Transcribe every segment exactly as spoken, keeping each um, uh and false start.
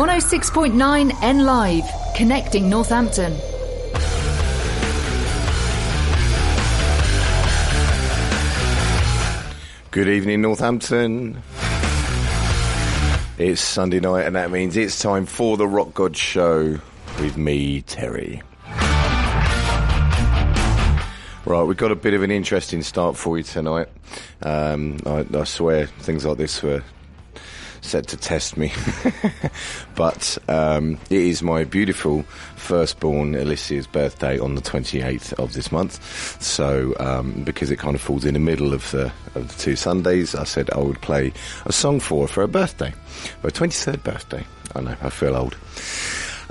one oh six point nine N Live, connecting Northampton. Good evening, Northampton. It's Sunday night, and that means it's time for the Rock God Show with me, Terry. Right, we've got a bit of an interesting start for you tonight. Um, I, I swear, things like this were set to test me. But um, it is my beautiful firstborn Alicia's birthday on the twenty-eighth of this month. So um, because it kind of falls in the middle of the, of the two Sundays, I said I would play a song for her for her birthday. Her twenty-third birthday. I know, I feel old.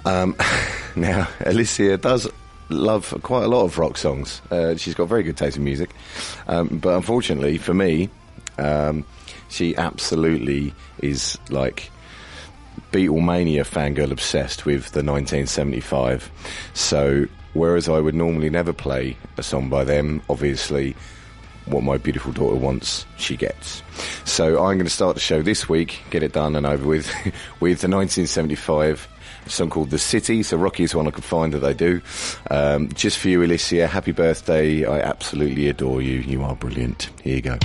Um, now, Alicia does love quite a lot of rock songs. Uh, she's got very good taste in music. Um, but unfortunately for me, um, she absolutely is like Beatlemania fangirl obsessed with the nineteen seventy-five. So whereas I would normally never play a song by them, obviously what my beautiful daughter wants, she gets. So I'm going to start the show this week, get it done and over with, with the nineteen seventy-five song called The City. So Rocky's one I could find that they do. Um, just for you, Alicia, happy birthday. I absolutely adore you. You are brilliant. Here you go.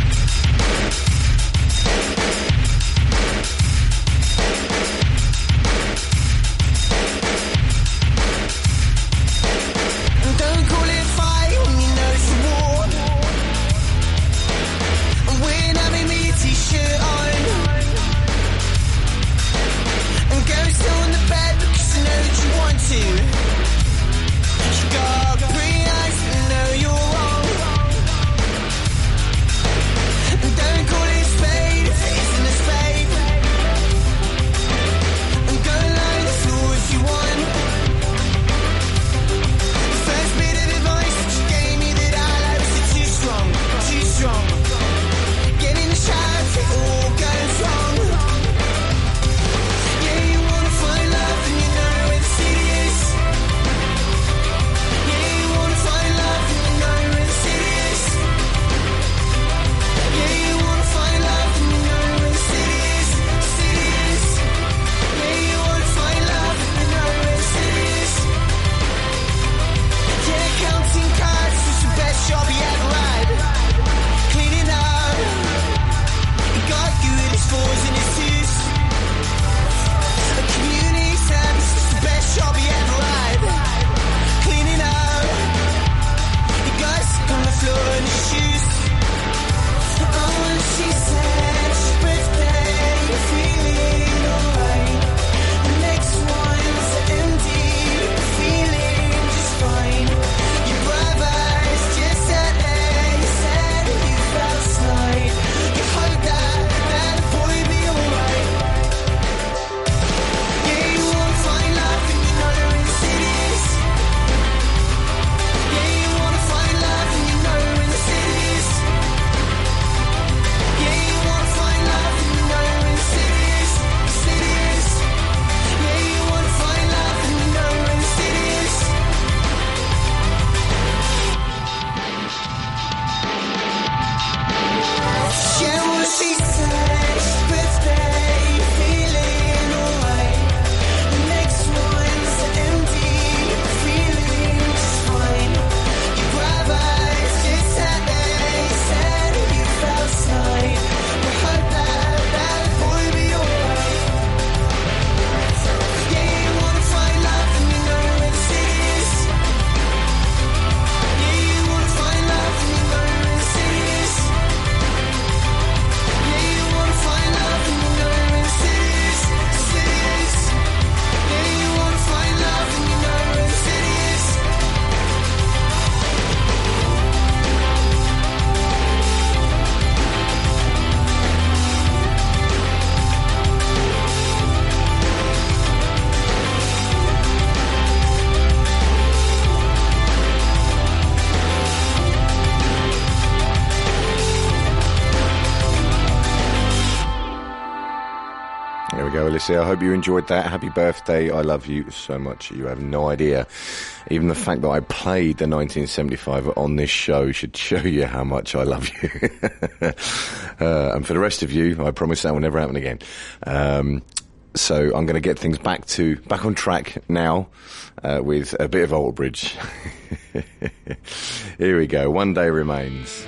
Alicia, I hope you enjoyed that. Happy birthday. I love you so much. You have no idea. Even the fact that I played the nineteen seventy-five on this show should show you how much I love you. uh, and for the rest of you, I promise that will never happen again. Um, So I'm going to get things back to back on track now uh, with a bit of Alter Bridge. Here we go. One Day Remains.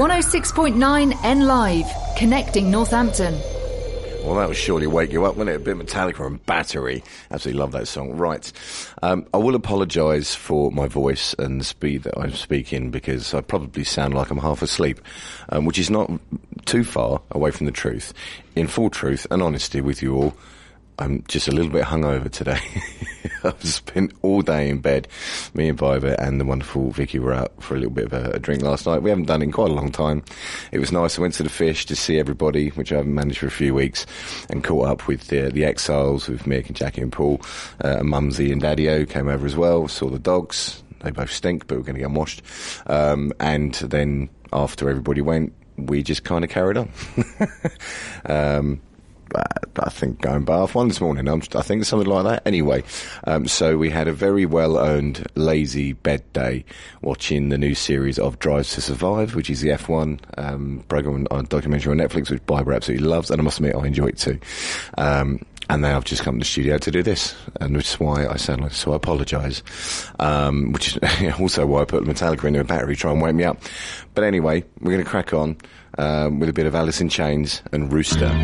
one oh six point nine N Live, connecting Northampton. Well, that would surely wake you up, wouldn't it? A bit Metallica and Battery. Absolutely love that song. Right. Um, I will apologise for my voice and the speed that I'm speaking, because I probably sound like I'm half asleep, um, which is not too far away from the truth. In full truth and honesty with you all, I'm just a little bit hungover today. I've spent all day in bed. Me and Biver and the wonderful Vicky were out for a little bit of a, a drink last night. We haven't done it in quite a long time. It was nice. I went to the Fish to see everybody, which I haven't managed for a few weeks, and caught up with the, the Exiles, with Mick and Jackie and Paul. Uh, Mumsy and Daddy-O came over as well, saw the dogs. They both stink, but we're going to get them washed. Um, and then after everybody went, we just kind of carried on. um I think going by half one this morning, I'm, I think something like that. Anyway, um, so we had a very well-earned lazy bed day watching the new series of Drive to Survive, which is the F one um, program on documentary on Netflix, which Biber absolutely loves, and I must admit I enjoy it too. Um, and now I've just come to the studio to do this, and which is why I sound like, so I apologise, um, which is also why I put Metallica into a battery, try and wake me up. But anyway, we're going to crack on um, with a bit of Alice in Chains and Rooster.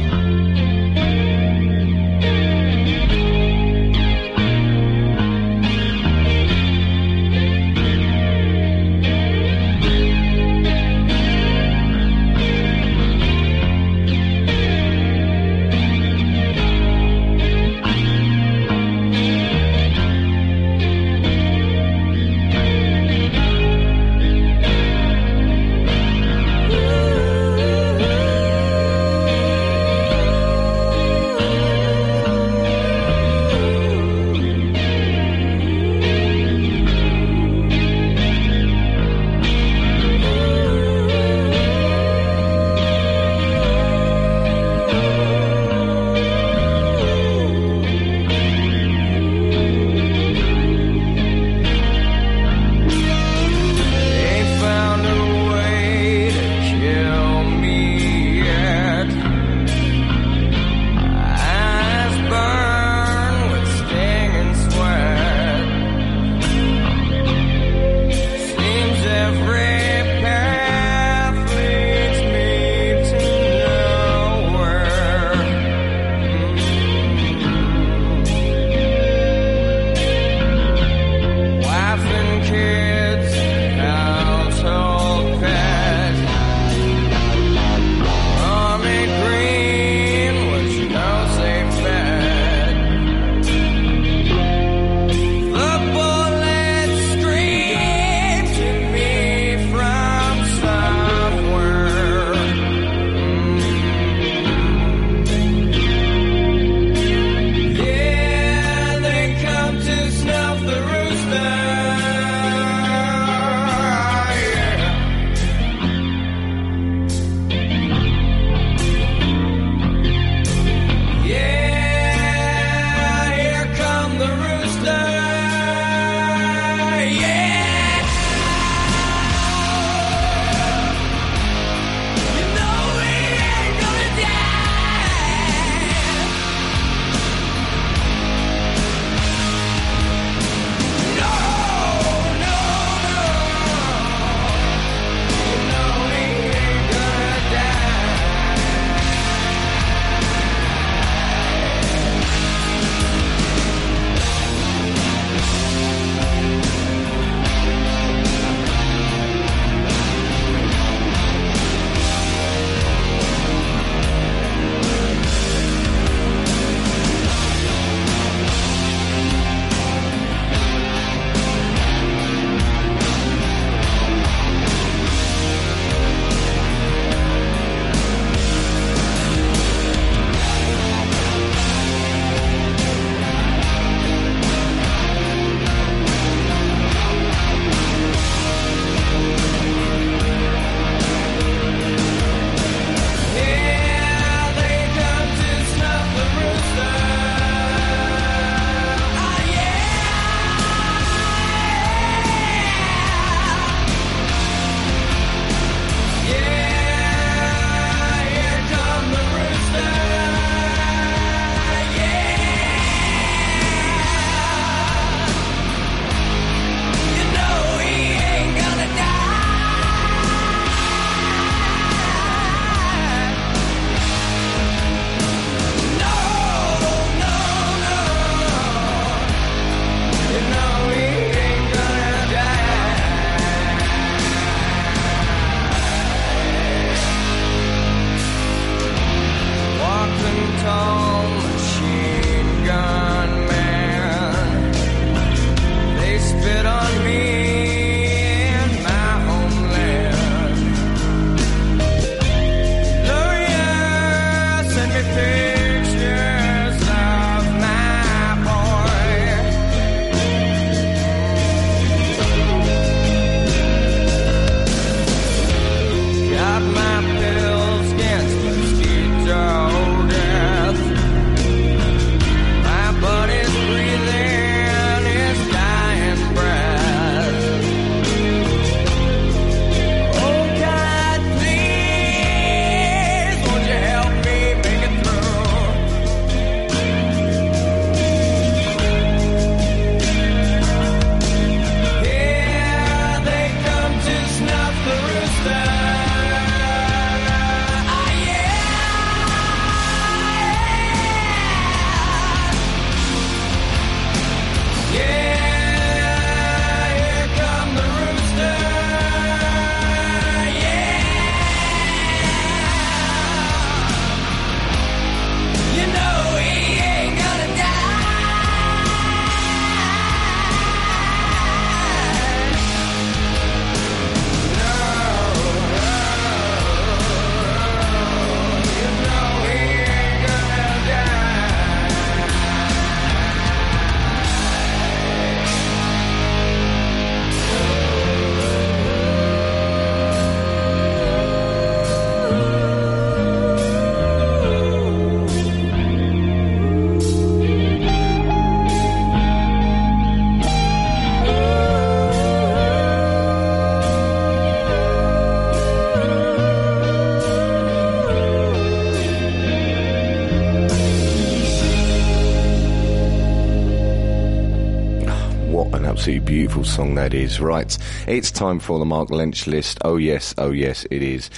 What an absolutely beautiful song that is. Right, it's time for the Mark Lynch list. Oh yes, oh yes, it is.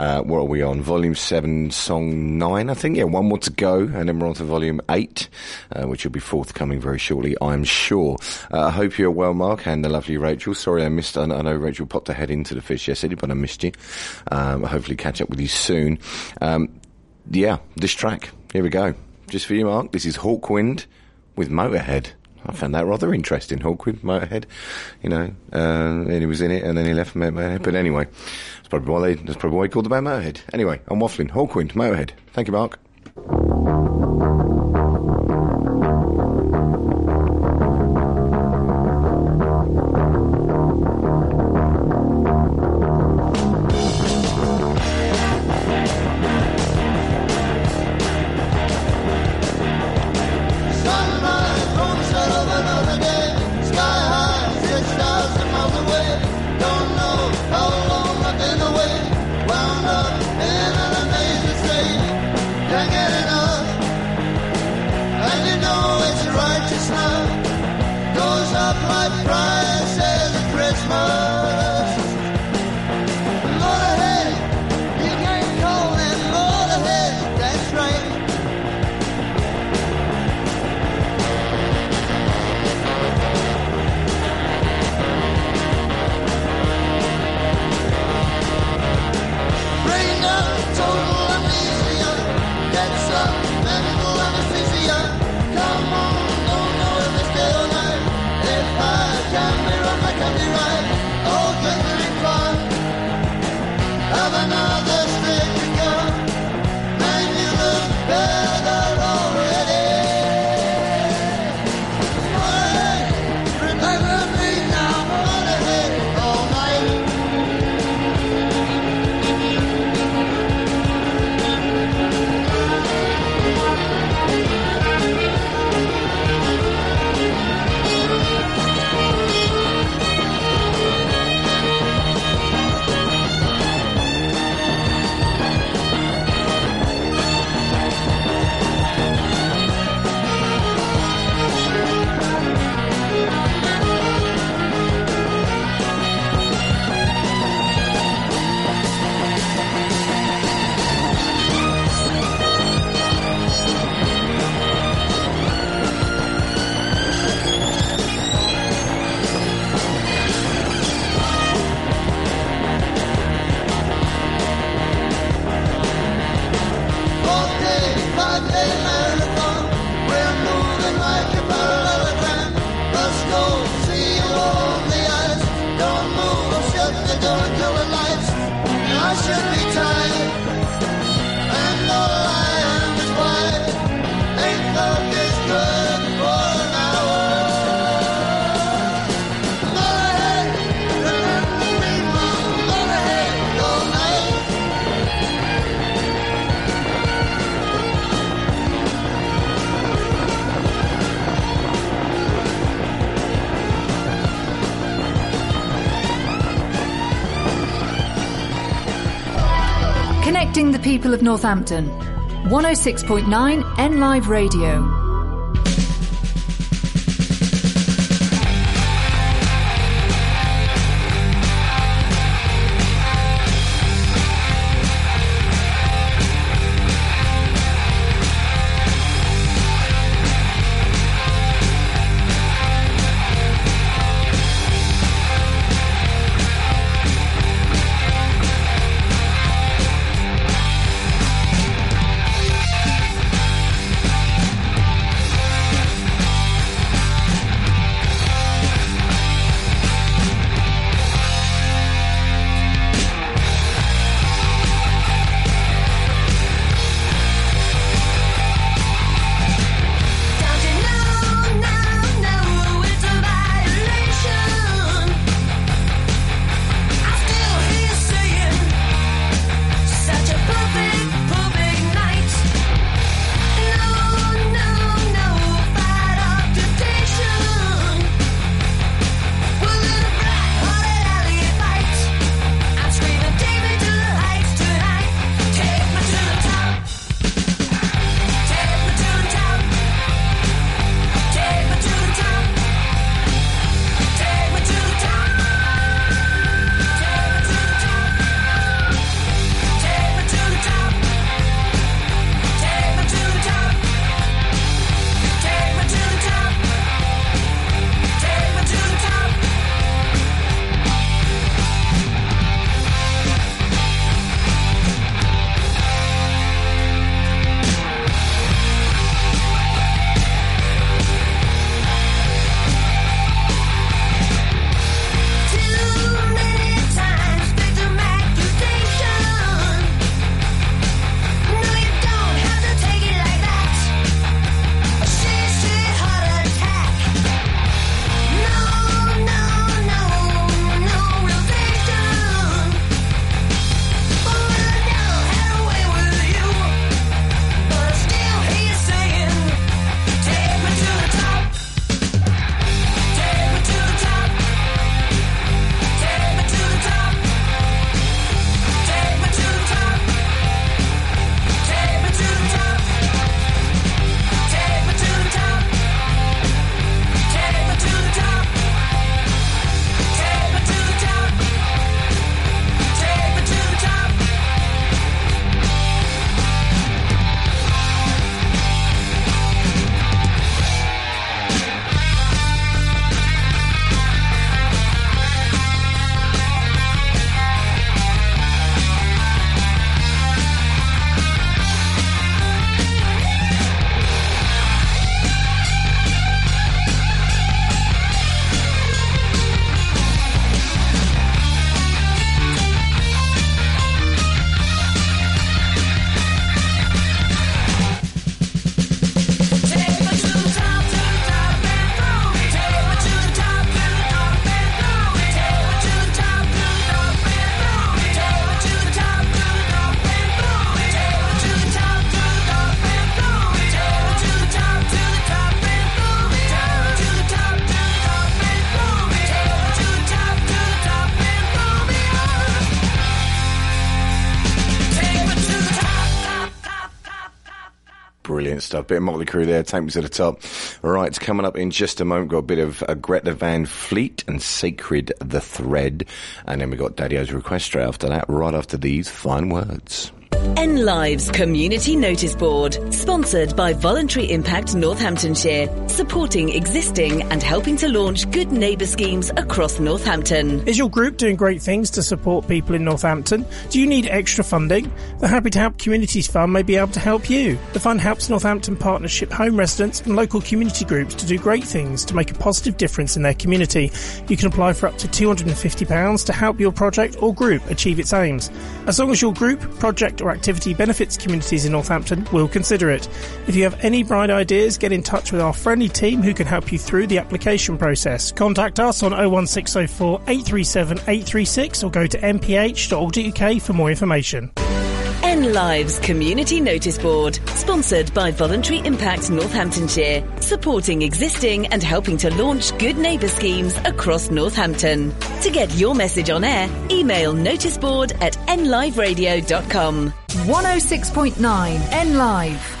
Uh, what are we on? Volume seven, song nine, I think. Yeah, one more to go, and then we're on to volume eight, uh, which will be forthcoming very shortly, I'm sure. I uh, hope you're well, Mark, and the lovely Rachel. Sorry I missed, I know Rachel popped her head into the fish yesterday, but I missed you. Um, hopefully catch up with you soon. Um, yeah, this track, here we go. Just for you, Mark, this is Hawkwind with Motorhead. I found that rather interesting, Hawkwind, Motorhead, you know, uh, and he was in it and then he left Motorhead, but anyway, that's probably why they, that's probably why he called the band Motorhead. Anyway, I'm waffling. Hawkwind, Motorhead. Thank you, Mark. People of Northampton, one oh six point nine N Live Radio. brilliant stuff. Bit of Motley Crue there, take me to the top. Right, coming up in just a moment, got a bit of uh, Greta Van Fleet and Sacred the Thread. And then we got Daddy-O's request straight after that, right after these fine words. N-Live's Community Notice Board, sponsored by Voluntary Impact Northamptonshire, supporting existing and helping to launch good neighbour schemes across Northampton. Is your group doing great things to support people in Northampton? Do you need extra funding? The Happy to Help Communities Fund may be able to help you. The fund helps Northampton Partnership home residents and local community groups to do great things to make a positive difference in their community. You can apply for up to two hundred fifty pounds to help your project or group achieve its aims. As long as your group, project or activity benefits communities in Northampton, we'll consider it. If you have any bright ideas, get in touch with our friendly team who can help you through the application process. Contact us on oh one six oh four, eight three seven, eight three six or go to m p h dot org dot u k for more information. N-Live's Community Notice Board, sponsored by Voluntary Impact Northamptonshire, supporting existing and helping to launch good neighbour schemes across Northampton. To get your message on air, email noticeboard at n live radio dot com. one oh six point nine N-Live.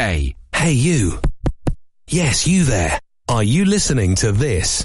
Hey you. Yes, you there. Are you listening to this?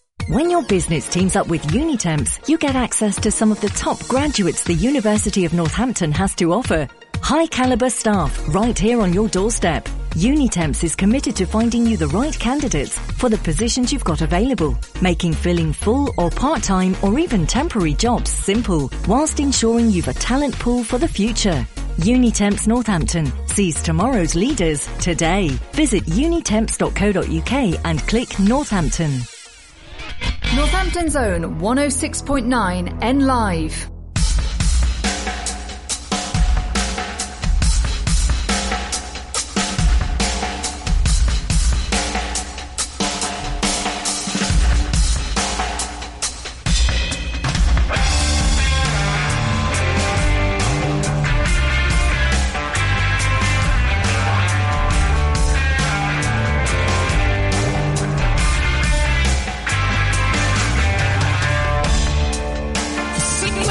When your business teams up with Unitemps, you get access to some of the top graduates the University of Northampton has to offer. High caliber staff right here on your doorstep. Unitemps is committed to finding you the right candidates for the positions you've got available, making filling full or part-time or even temporary jobs simple, whilst ensuring you've a talent pool for the future. Unitemps Northampton sees tomorrow's leaders today. Visit unitemps dot co dot u k and click Northampton. Northampton's own one oh six point nine N Live. Sing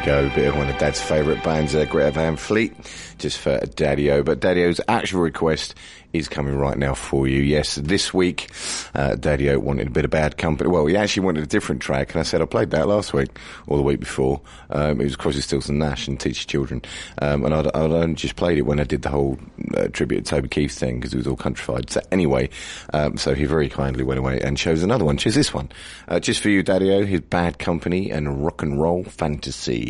we go, a bit of one of Dad's favourite bands there, Greta Van Fleet, just for Daddy-O. But Daddy-O's actual request is coming right now for you. Yes, this week, uh, Daddy-O wanted a bit of Bad Company. Well, he actually wanted a different track, and I said I played that last week, or the week before. Um, it was Crosby, Stills and Nash and Teach Children. Um, and I'd, I'd only just played it when I did the whole uh, tribute to Toby Keith thing, because it was all countrified. So anyway, um, so he very kindly went away and chose another one, chose this one. Uh, just for you, Daddy-O, his Bad Company and Rock and Roll Fantasy.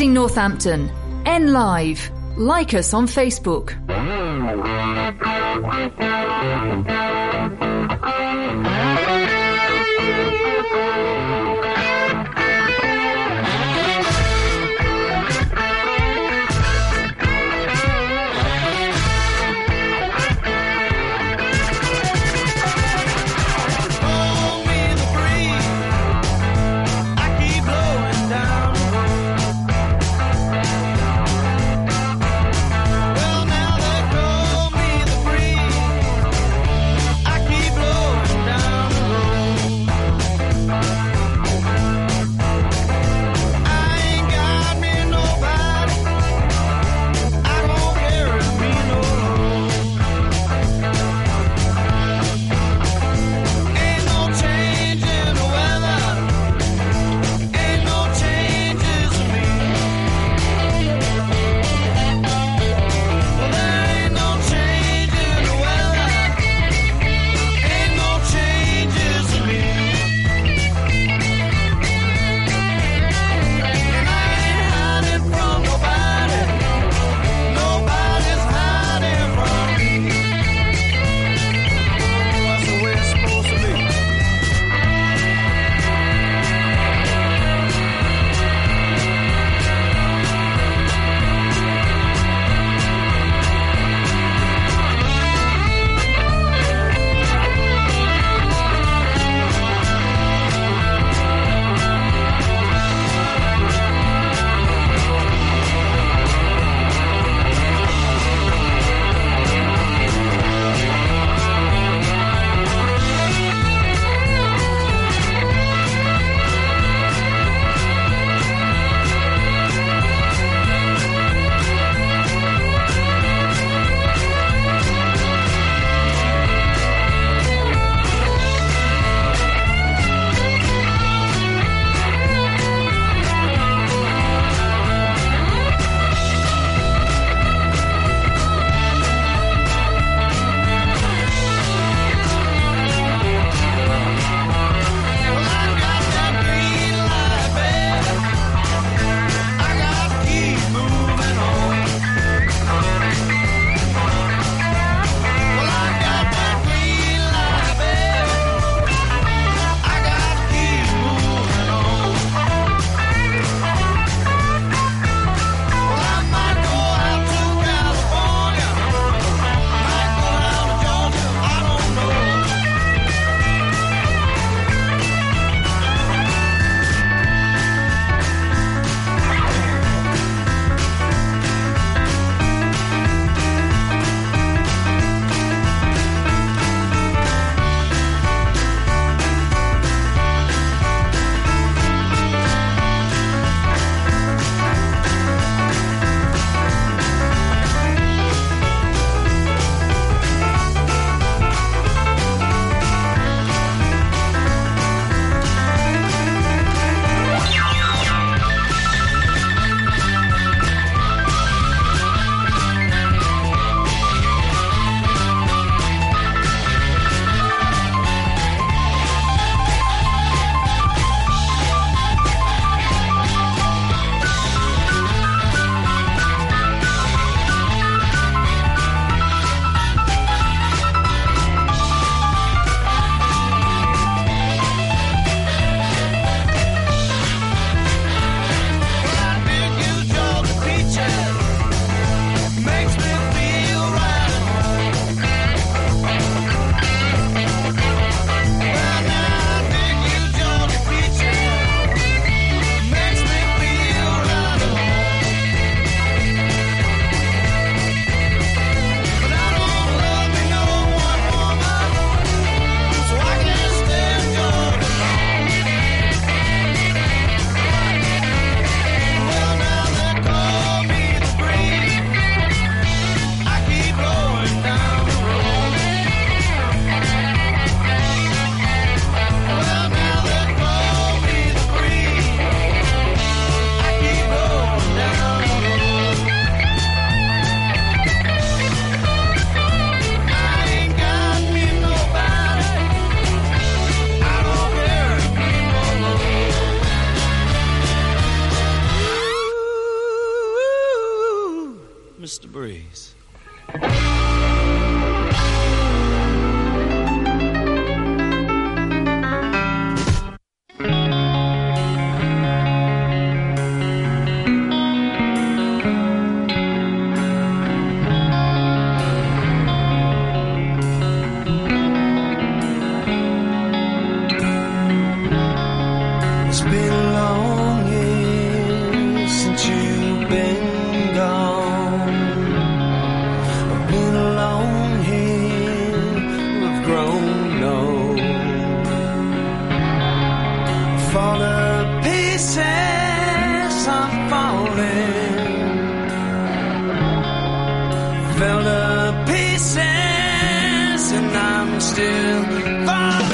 Northampton. N Live. Like us on Facebook. Now It's been long years since you've been gone. I've been alone here, I've grown old. I fall to pieces, I'm falling. Fell to pieces, and I'm still falling.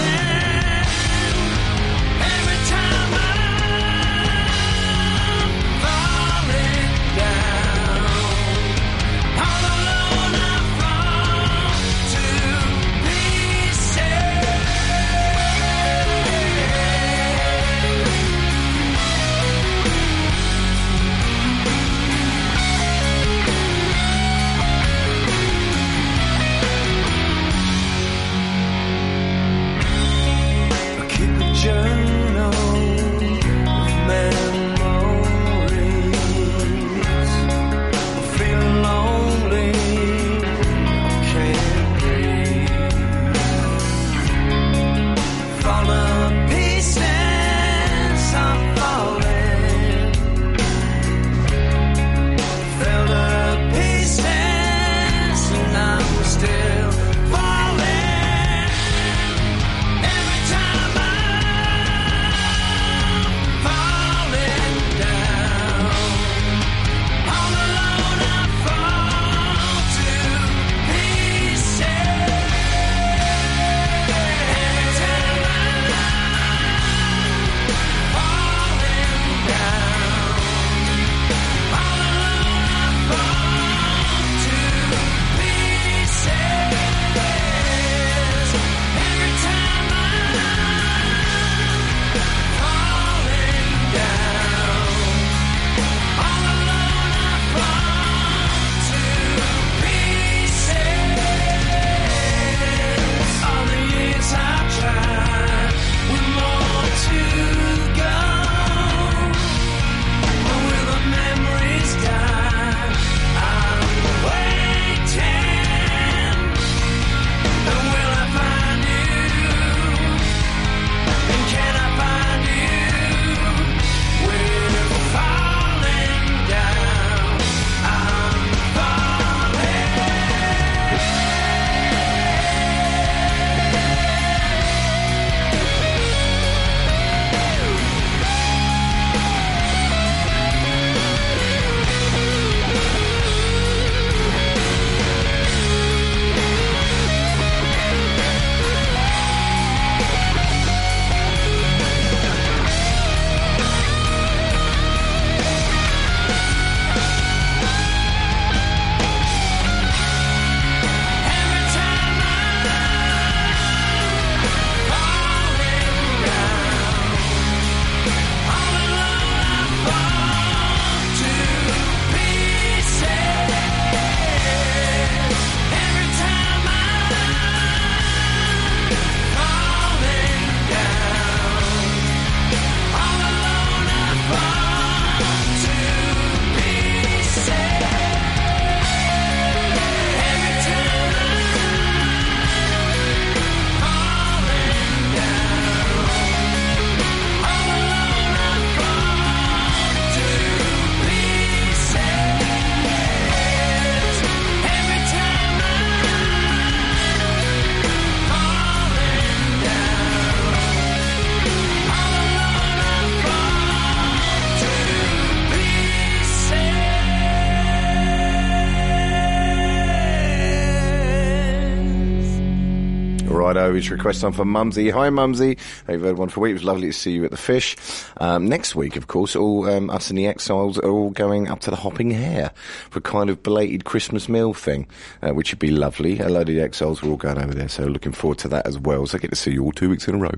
Which request on for Mumsy. Hi, Mumsy. They've heard one for a week. It was lovely to see you at the Fish. Um, next week, of course, all um, us and the Exiles are all going up to the Hopping Hare for a kind of belated Christmas meal thing, uh, which would be lovely. A load of the Exiles were all going over there, so looking forward to that as well. So I get to see you all two weeks in a row.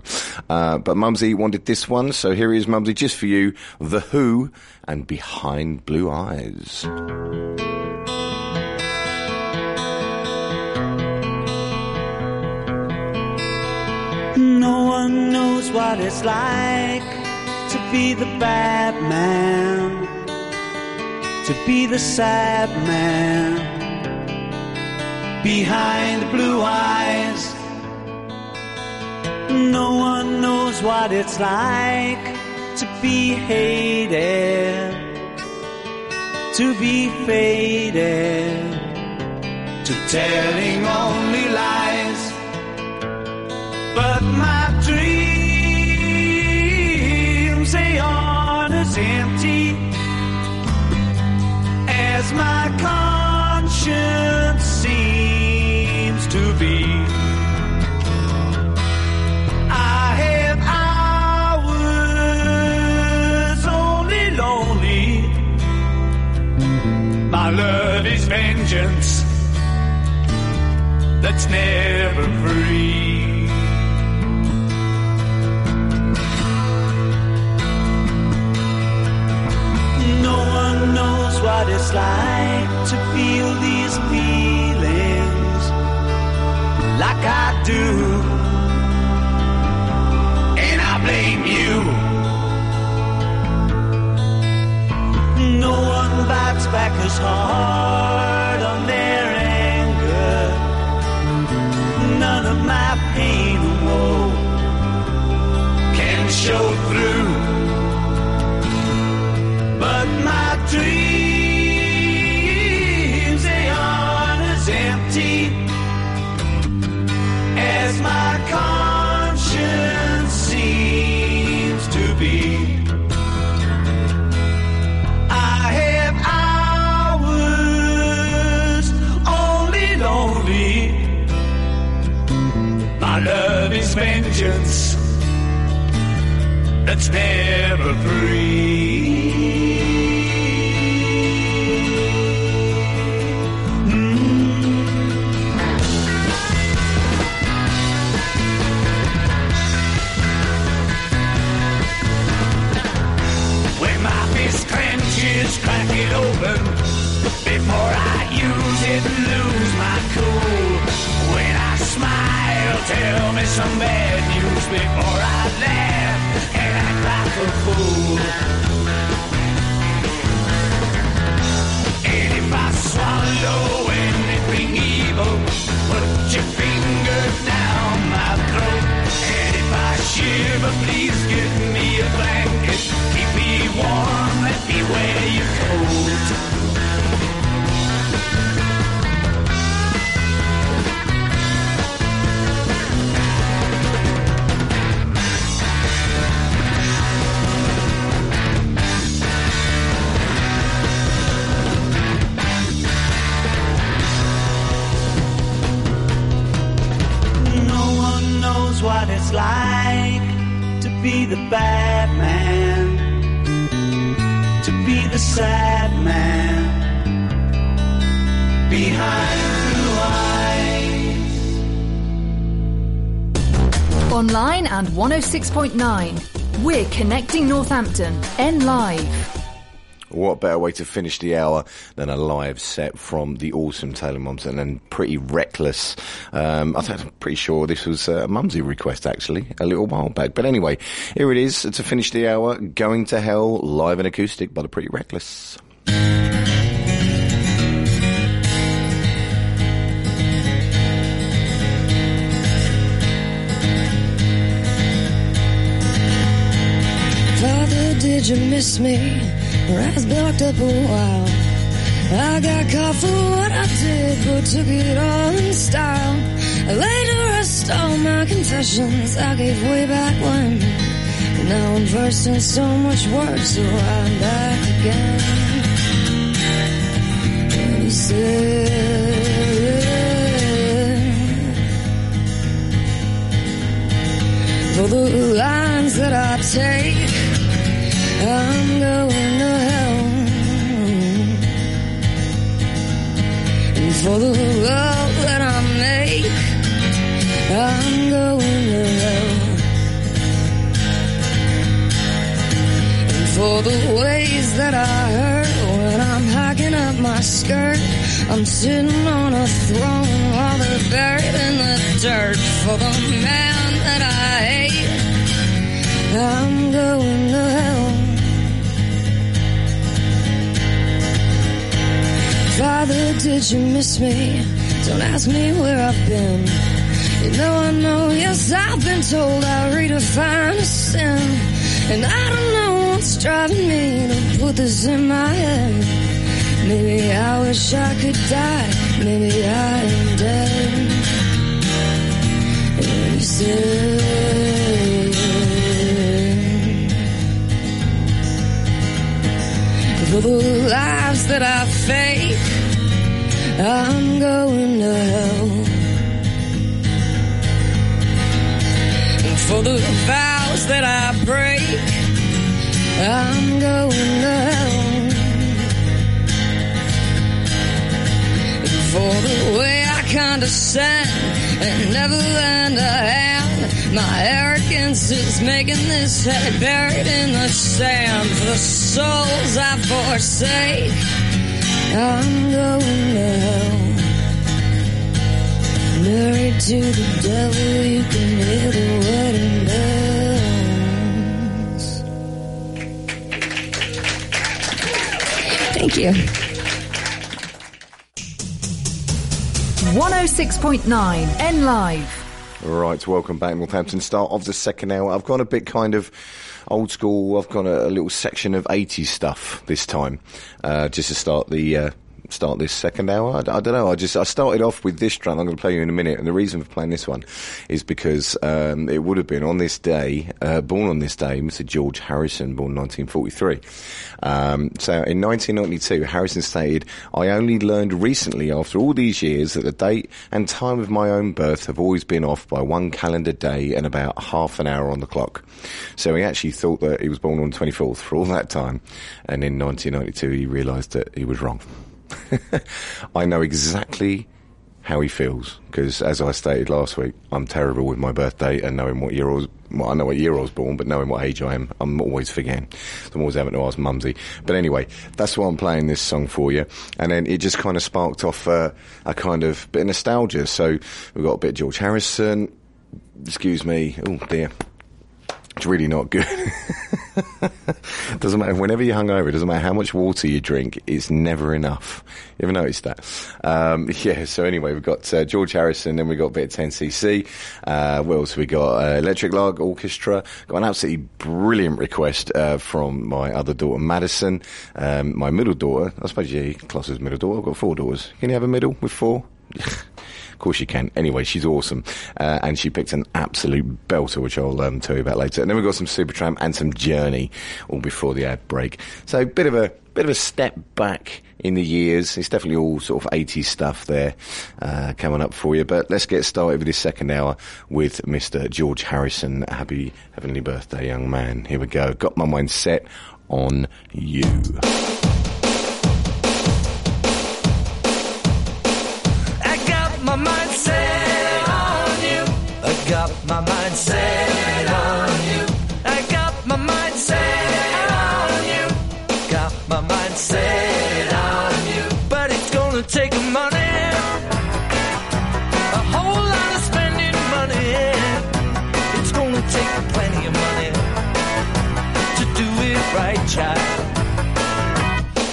Uh, but Mumsy wanted this one, so here he is, Mumsy, just for you, The Who and Behind Blue Eyes. No one knows what it's like to be the bad man, to be the sad man, behind the blue eyes. No one knows what it's like to be hated, to be faded, to telling only lies. But my dreams, they aren't as empty as my conscience seems to be. I have hours only lonely. My love is vengeance that's never free. No one knows what it's like to feel these feelings like I do, and I blame you. No one bites back as hard on their anger. None of my pain or woe can show through. But my dreams, they aren't as empty as my conscience seems to be. I have hours only lonely. My love is vengeance that's never free. Mm. When my fist clenches, crack it open before I use it and lose my cool. When I smile, tell me some bad news before I laugh and act like a fool. And if I swallow anything evil, put your finger down my throat. And if I shiver, please give me a blanket. Keep me warm, let me wear your coat. What it's like to be the bad man, to be the sad man behind blue eyes. Online and one oh six point nine, we're connecting Northampton, N Live. What better way to finish the hour than a live set from the awesome Taylor Momsen and Pretty Reckless. Um, I'm pretty sure this was a Mumsy request, actually, a little while back. But anyway, here it is to finish the hour, Going to Hell, live and acoustic by the Pretty Reckless. Father, did you miss me? I was blocked up a while. I got caught for what I did, but took it all in style. Later I stole my confessions, I gave way back when. Now I'm versed in so much worse, so I'm back again. And he said, for the lines that I take, I'm going to hell. And for the love that I make, I'm going to hell. And for the ways that I hurt, when I'm hacking up my skirt, I'm sitting on a throne while they're buried in the dirt. For the man that I hate, I'm going to hell. Father, did you miss me? Don't ask me where I've been. You know I know, yes, I've been told I redefined a sin. And I don't know what's driving me, and I put this in my head. Maybe I wish I could die, maybe I am dead. And you said, for the lives that I fake, I'm going to hell. For the vows that I break, I'm going to hell. And for the way I condescend and never lend a hand, my arrogance is making this head buried in the sand. For the souls I forsake, I'm going to hell. Married to the devil, you can hear the wedding bells. Thank you. one oh six point nine N Live. Right, welcome back, Northampton. Start of the second hour. I've gone a bit kind of old school. I've gone a, a little section of eighties stuff this time, uh, just to start the. Uh, start this second hour. I, I don't know. I just I started off with this drum. I'm going to play you in a minute, and the reason for playing this one is because um, it would have been on this day, uh, born on this day, Mister George Harrison, born nineteen forty-three. Um, so in nineteen ninety-two, Harrison stated, "I only learned recently, after all these years, that the date and time of my own birth have always been off by one calendar day and about half an hour on the clock." So he actually thought that he was born on the twenty-fourth for all that time, and in nineteen ninety-two he realised that he was wrong. I know exactly how he feels, because as I stated last week, I'm terrible with my birthday and knowing what year I was, well, I know what year I was born, but knowing what age I am, I'm always forgetting. So I'm always having to ask Mumsy. But anyway, that's why I'm playing this song for you. And then it just kind of sparked off uh, a kind of bit of nostalgia. So we've got a bit of George Harrison. Excuse me. Oh, dear. It's really not good. Doesn't matter. Whenever you're hungover, it doesn't matter how much water you drink, it's never enough. You ever noticed that? Um, yeah, so anyway, we've got uh, George Harrison, then we've got a bit of ten C C. Uh, what else have we got? Uh, Electric Light Orchestra. Got an absolutely brilliant request uh, from my other daughter, Madison. Um, my middle daughter. I suppose you class as middle daughter. I've got four daughters. Can you have a middle with four? Of course you can. Anyway, she's awesome, uh, and she picked an absolute belter, which I'll um, tell you about later. And then we've got some Supertramp and some Journey, all before the ad break. So bit of a bit of a step back in the years. It's definitely all sort of eighties stuff there uh, coming up for you. But let's get started with this second hour with Mister George Harrison. Happy heavenly birthday, young man. Here we go. Got my mind set on you. Got my mind set on you. I got my mind set on you. Got my mind set on you. But it's gonna take money, a whole lot of spending money. It's gonna take plenty of money to do it right, child.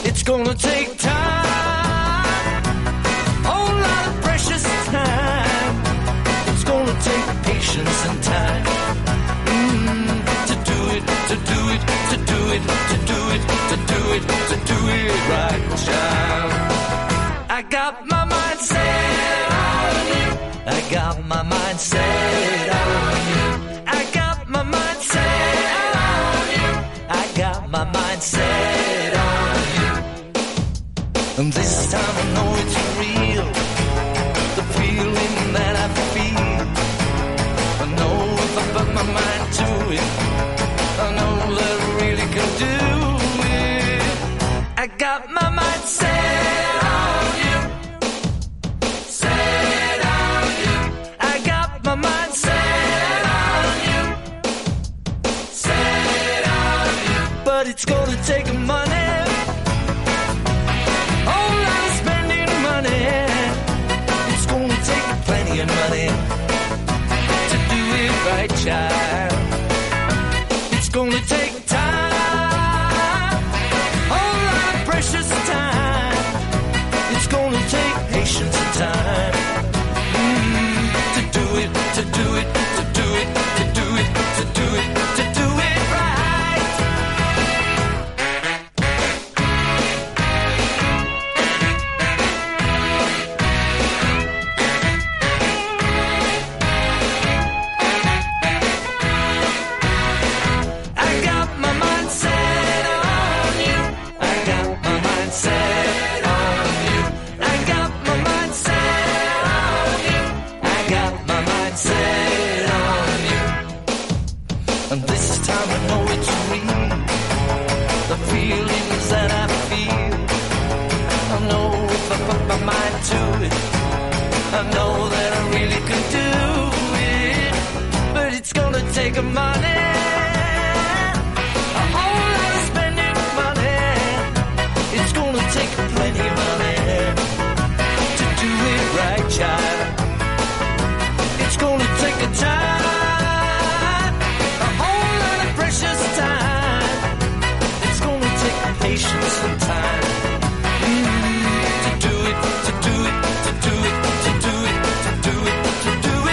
It's gonna take time, a whole lot of precious time. It's gonna take patience and time, mm, to do it, to do it, to do it, to do it, to do it, to do it right, child. I got my mind set on you. I got my mind set on you. I got my mind set on you. I got my mind set on you. And this time I know it's real, the feeling that I feel. If I put my mind to it, I know that I really can do it. I got my mind set on you, set on you. I got my mind set on you, set on you. But it's gonna take money, whole lot of spending money. It's gonna take plenty of money. Right, child. It's gonna take time, a whole lot of precious time. It's gonna take patience and time, mm, to do it, to do it, to do it, to do it, to do it, to do it right. And this time I know it's real. The feelings that I feel, I know if I put my mind to it, I know that I really could do it. But it's gonna take a money, a whole lot of spending money. It's gonna take plenty of money to do it right, child. It's gonna take a time, precious time. It's gonna take patience and time, mm-hmm, to do it, to do it, to do it, to do it, to do it, to do it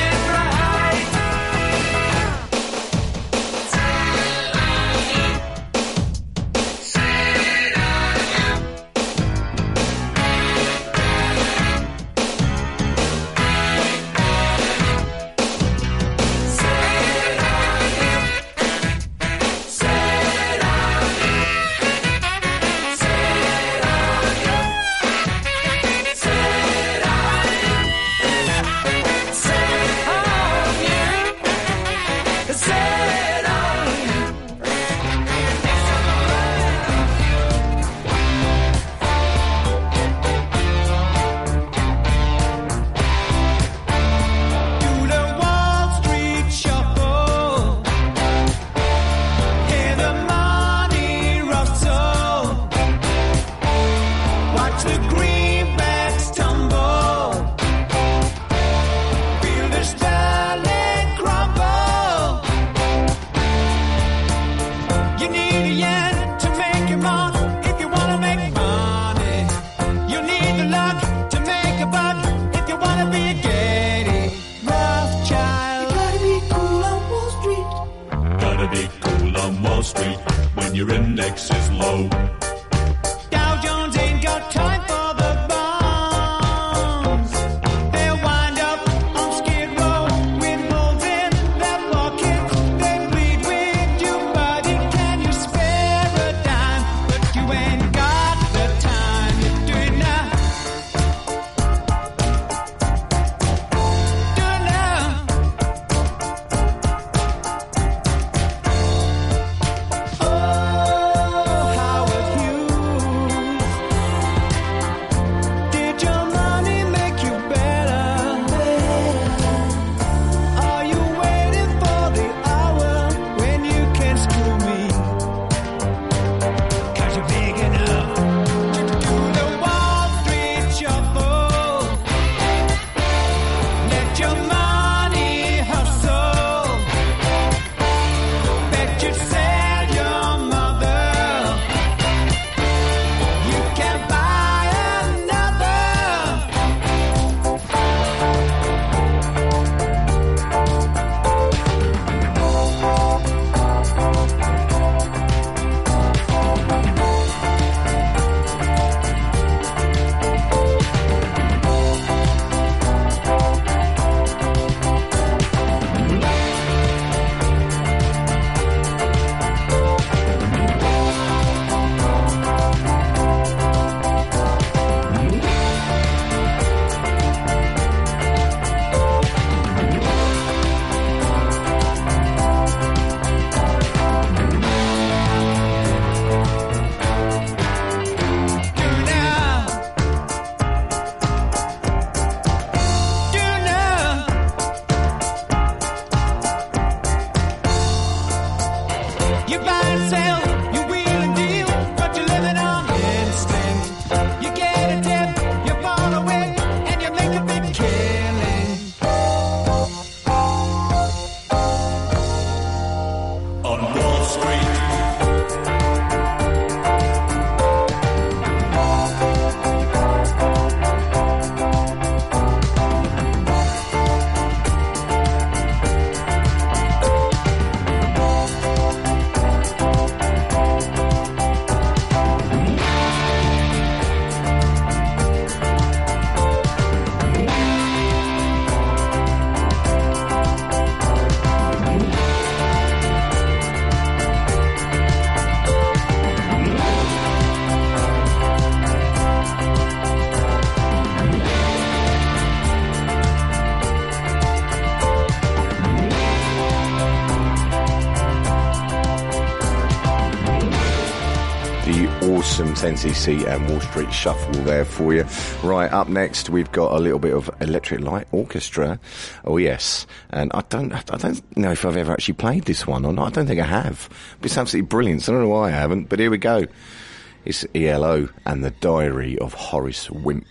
awesome ten C C and Wall Street Shuffle there for you. Right, up next we've got a little bit of Electric Light Orchestra. Oh yes, and I don't, I don't know if I've ever actually played this one or not. I don't think I have. But it's absolutely brilliant. So I don't know why I haven't. But here we go. It's E L O and the Diary of Horace Wimp.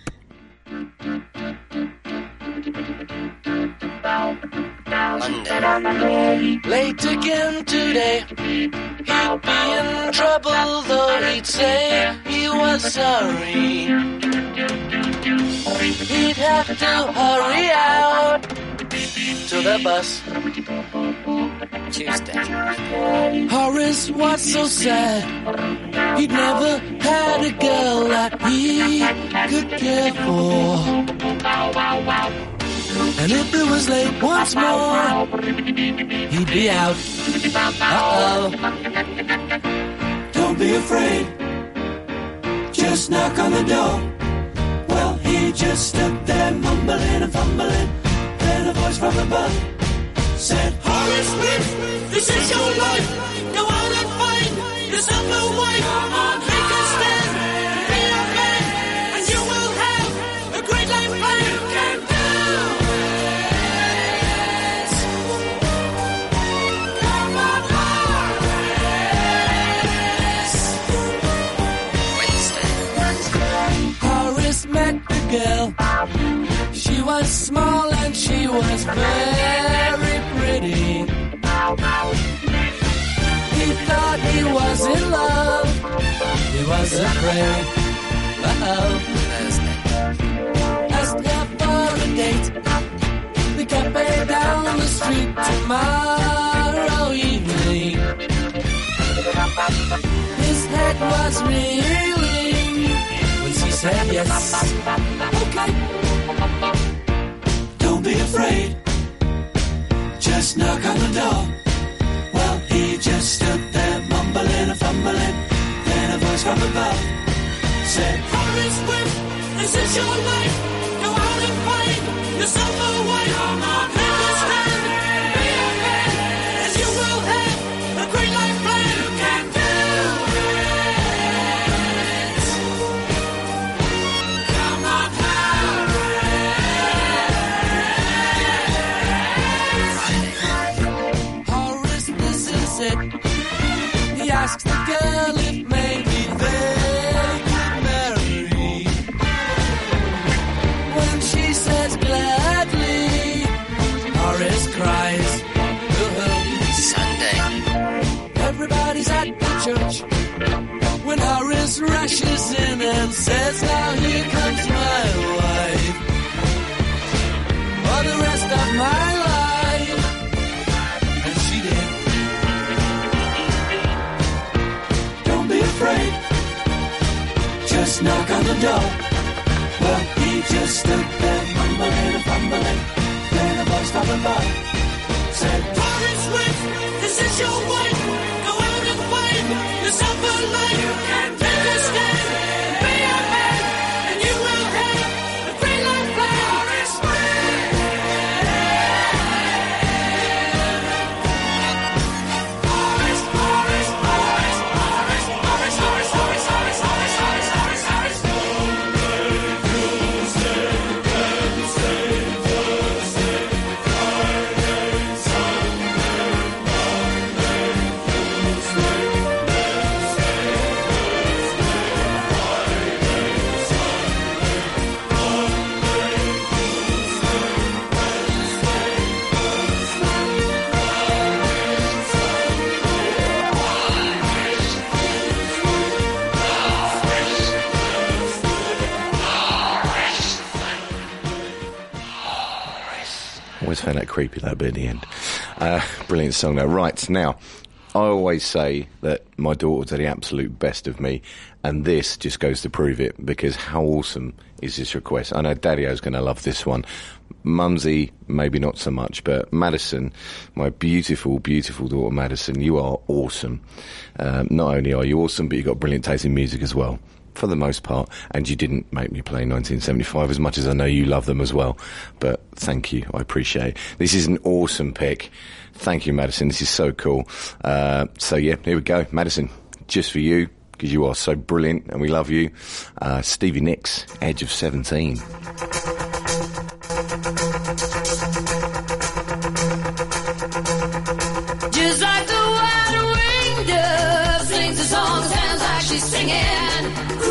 Monday. Late again today. He'd be in trouble, though he'd say he was sorry. He'd have to hurry out to the bus. Tuesday. Horace was so sad. He'd never had a girl that he could care for. And if it was late once more, he'd be out. Uh-oh. Don't be afraid. Just knock on the door. Well, he just stood there mumbling and fumbling. Then a voice from above said, Horace Wimp, this is your life. Go out and find yourself a wife. Make a stand, be a man, and you will have a great life planned. Girl. She was small and she was very pretty. He thought he was in love. He was afraid. Uh-oh. Asked her for a date. The cafe down the street tomorrow evening. His head was reeling. Said yes. Okay. Don't be afraid. Just knock on the door. Well, he just stood there mumbling and fumbling. Then a voice from above said, Horace Wimp, this is your life. Go out and find yourself a wife. Come on, understand, be a man, and you will have a great life plan. You can do. Asked the girl if maybe they could marry. When she says gladly, Horace cries. Sunday. Everybody's at the church. When Horace rushes in and says, now here comes my wife. For the rest of my life. And she did. Afraid. Just knock on the door. Well, he just stood there mumbling and fumbling. Then a voice from above said, Horace Wimp, this is your wife. Go out and find yourself a life. You can take a stand, be a man, and you will have a great life plan. Horace Wimp. Found that creepy though, but in the end, uh, brilliant song though. Right, now I always say that my daughters are the absolute best of me, and this just goes to prove it, because how awesome is this request? I know Daddy-O's going to love this one. Mumsy, maybe not so much, but Madison, my beautiful, beautiful daughter Madison, you are awesome. Um, not only are you awesome, but you've got brilliant taste in music as well. For the most part, and you didn't make me play nineteen seventy-five as much as I know you love them as well. But thank you, I appreciate it. This is an awesome pick. Thank you, Madison. This is so cool. Uh, so yeah, here we go, Madison. Just for you, because you are so brilliant and we love you. Uh, Stevie Nicks, Edge of seventeen. Just like the wide-winged dove sings the song, sounds like she's singing. Ooh.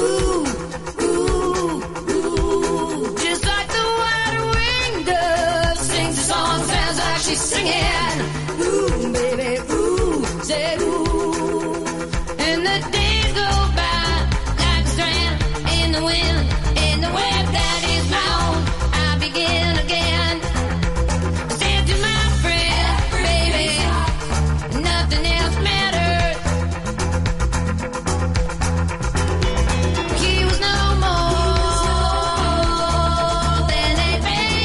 Singing, ooh, baby, ooh, say ooh. And the days go by like a strand in the wind, in the web that is my own. I begin again. I said to my friend, baby, nothing else matters. He was no more than a baby then.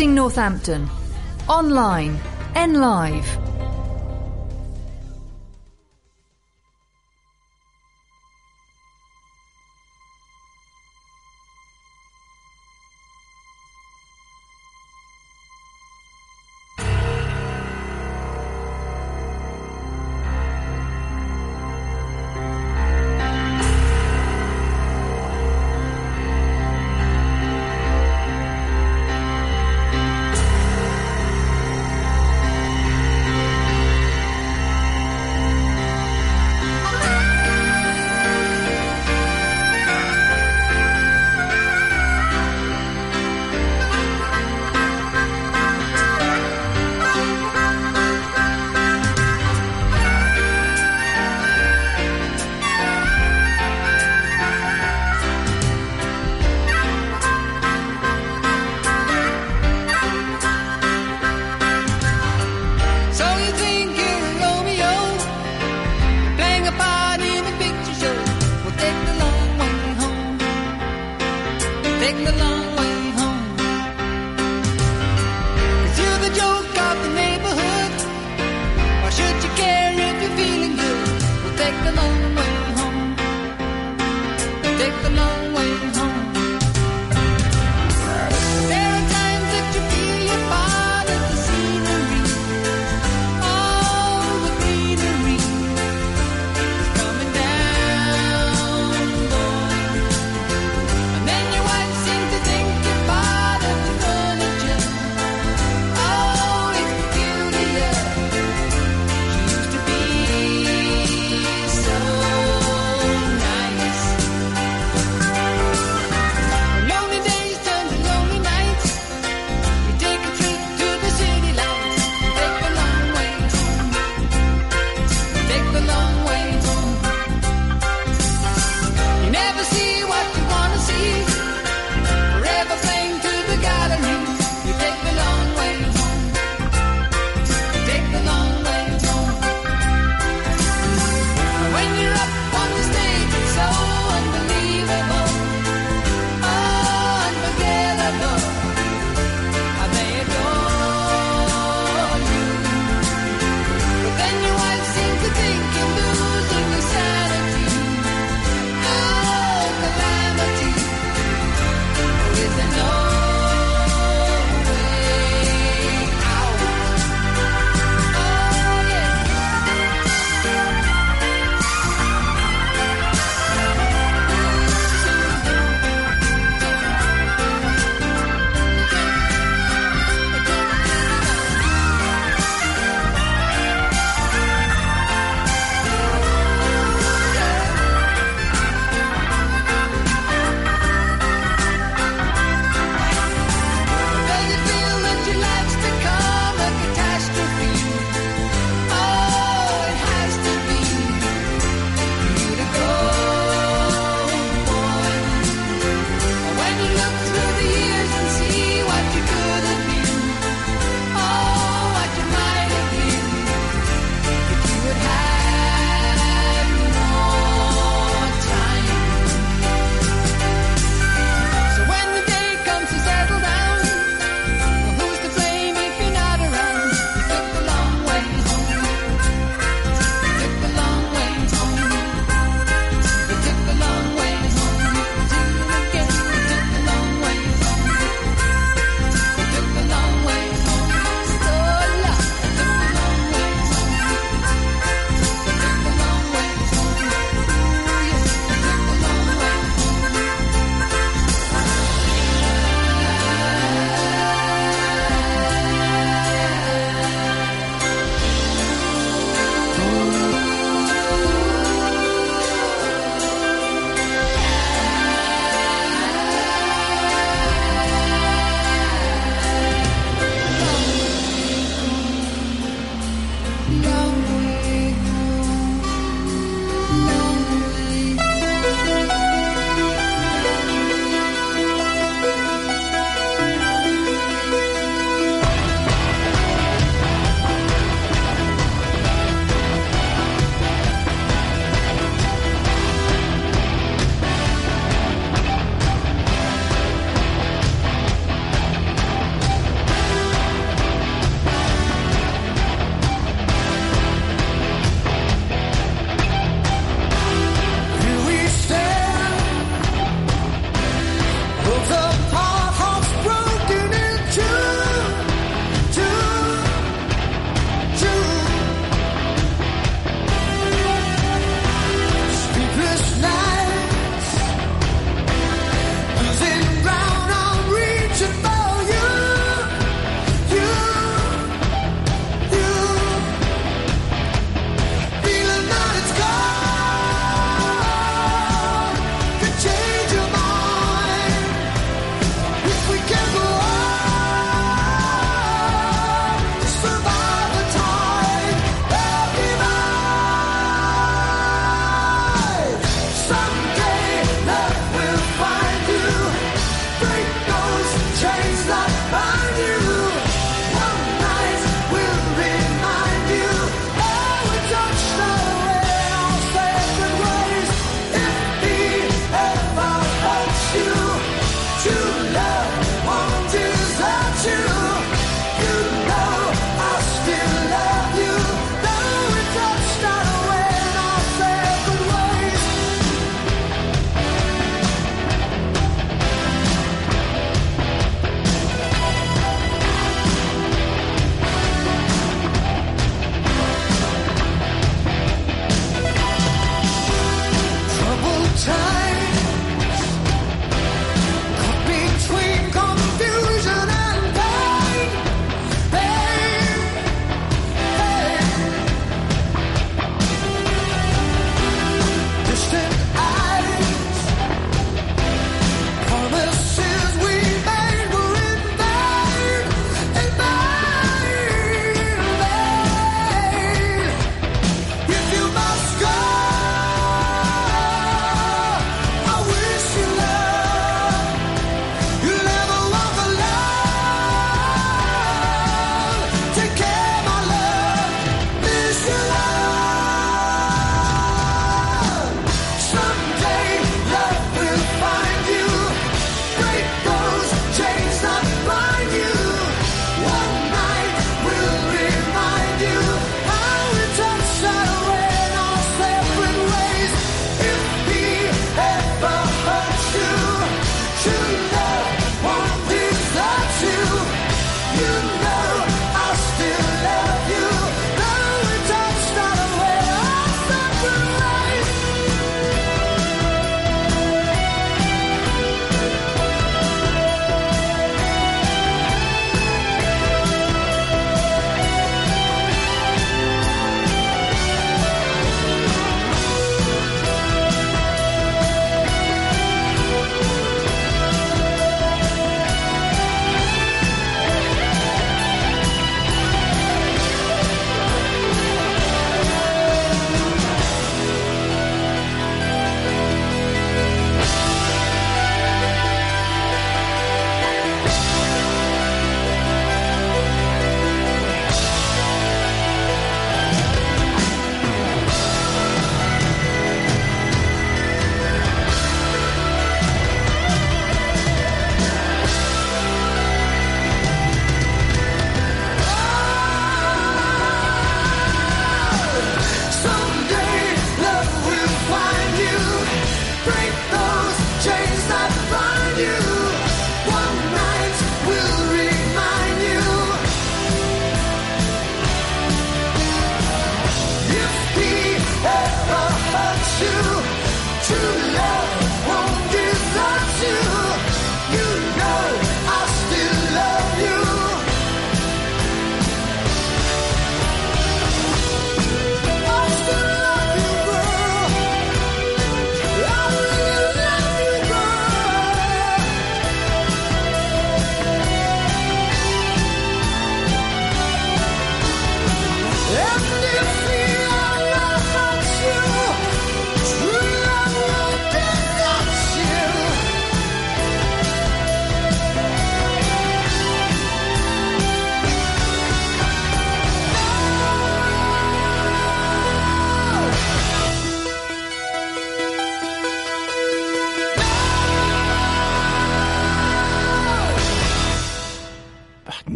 Uplifting Northampton. Online. N Live.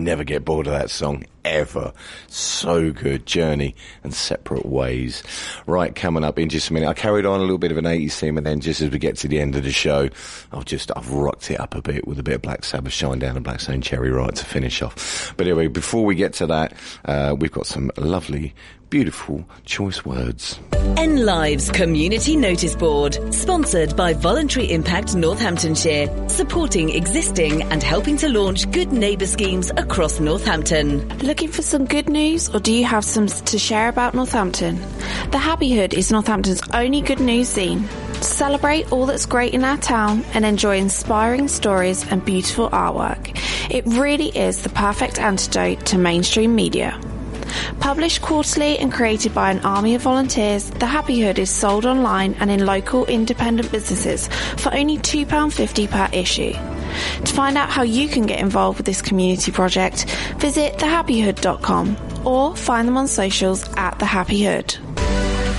never get bored of that song ever. So good. Journey and Separate Ways. Right, coming up in just a minute. I carried on a little bit of an eighties theme, and then just as we get to the end of the show, I've just I've rocked it up a bit with a bit of Black Sabbath, Shinedown and Blackstone Cherry right to finish off. But anyway, before we get to that, uh, we've got some lovely, beautiful choice words. N-Live's Community Notice Board, sponsored by Voluntary Impact Northamptonshire, supporting existing and helping to launch good neighbour schemes across Northampton. Looking for some good news, or do you have some to share about Northampton? The Happy Hood is Northampton's only good news zine. Celebrate all that's great in our town and enjoy inspiring stories and beautiful artwork. It really is the perfect antidote to mainstream media. Published quarterly and created by an army of volunteers, The Happy Hood is sold online and in local independent businesses for only two pounds fifty per issue. To find out how you can get involved with this community project, visit the happy hood dot com or find them on socials at The Happy Hood.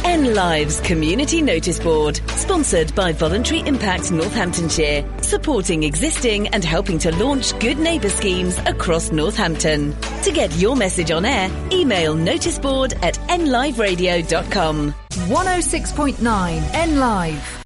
N-Live's Community Notice Board, sponsored by Voluntary Impact Northamptonshire, supporting existing and helping to launch good neighbour schemes across Northampton. To get your message on air, email noticeboard at n live radio dot com. one oh six point nine N-Live.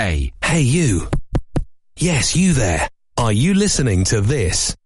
Hey you. Yes, you there. Are you listening to this?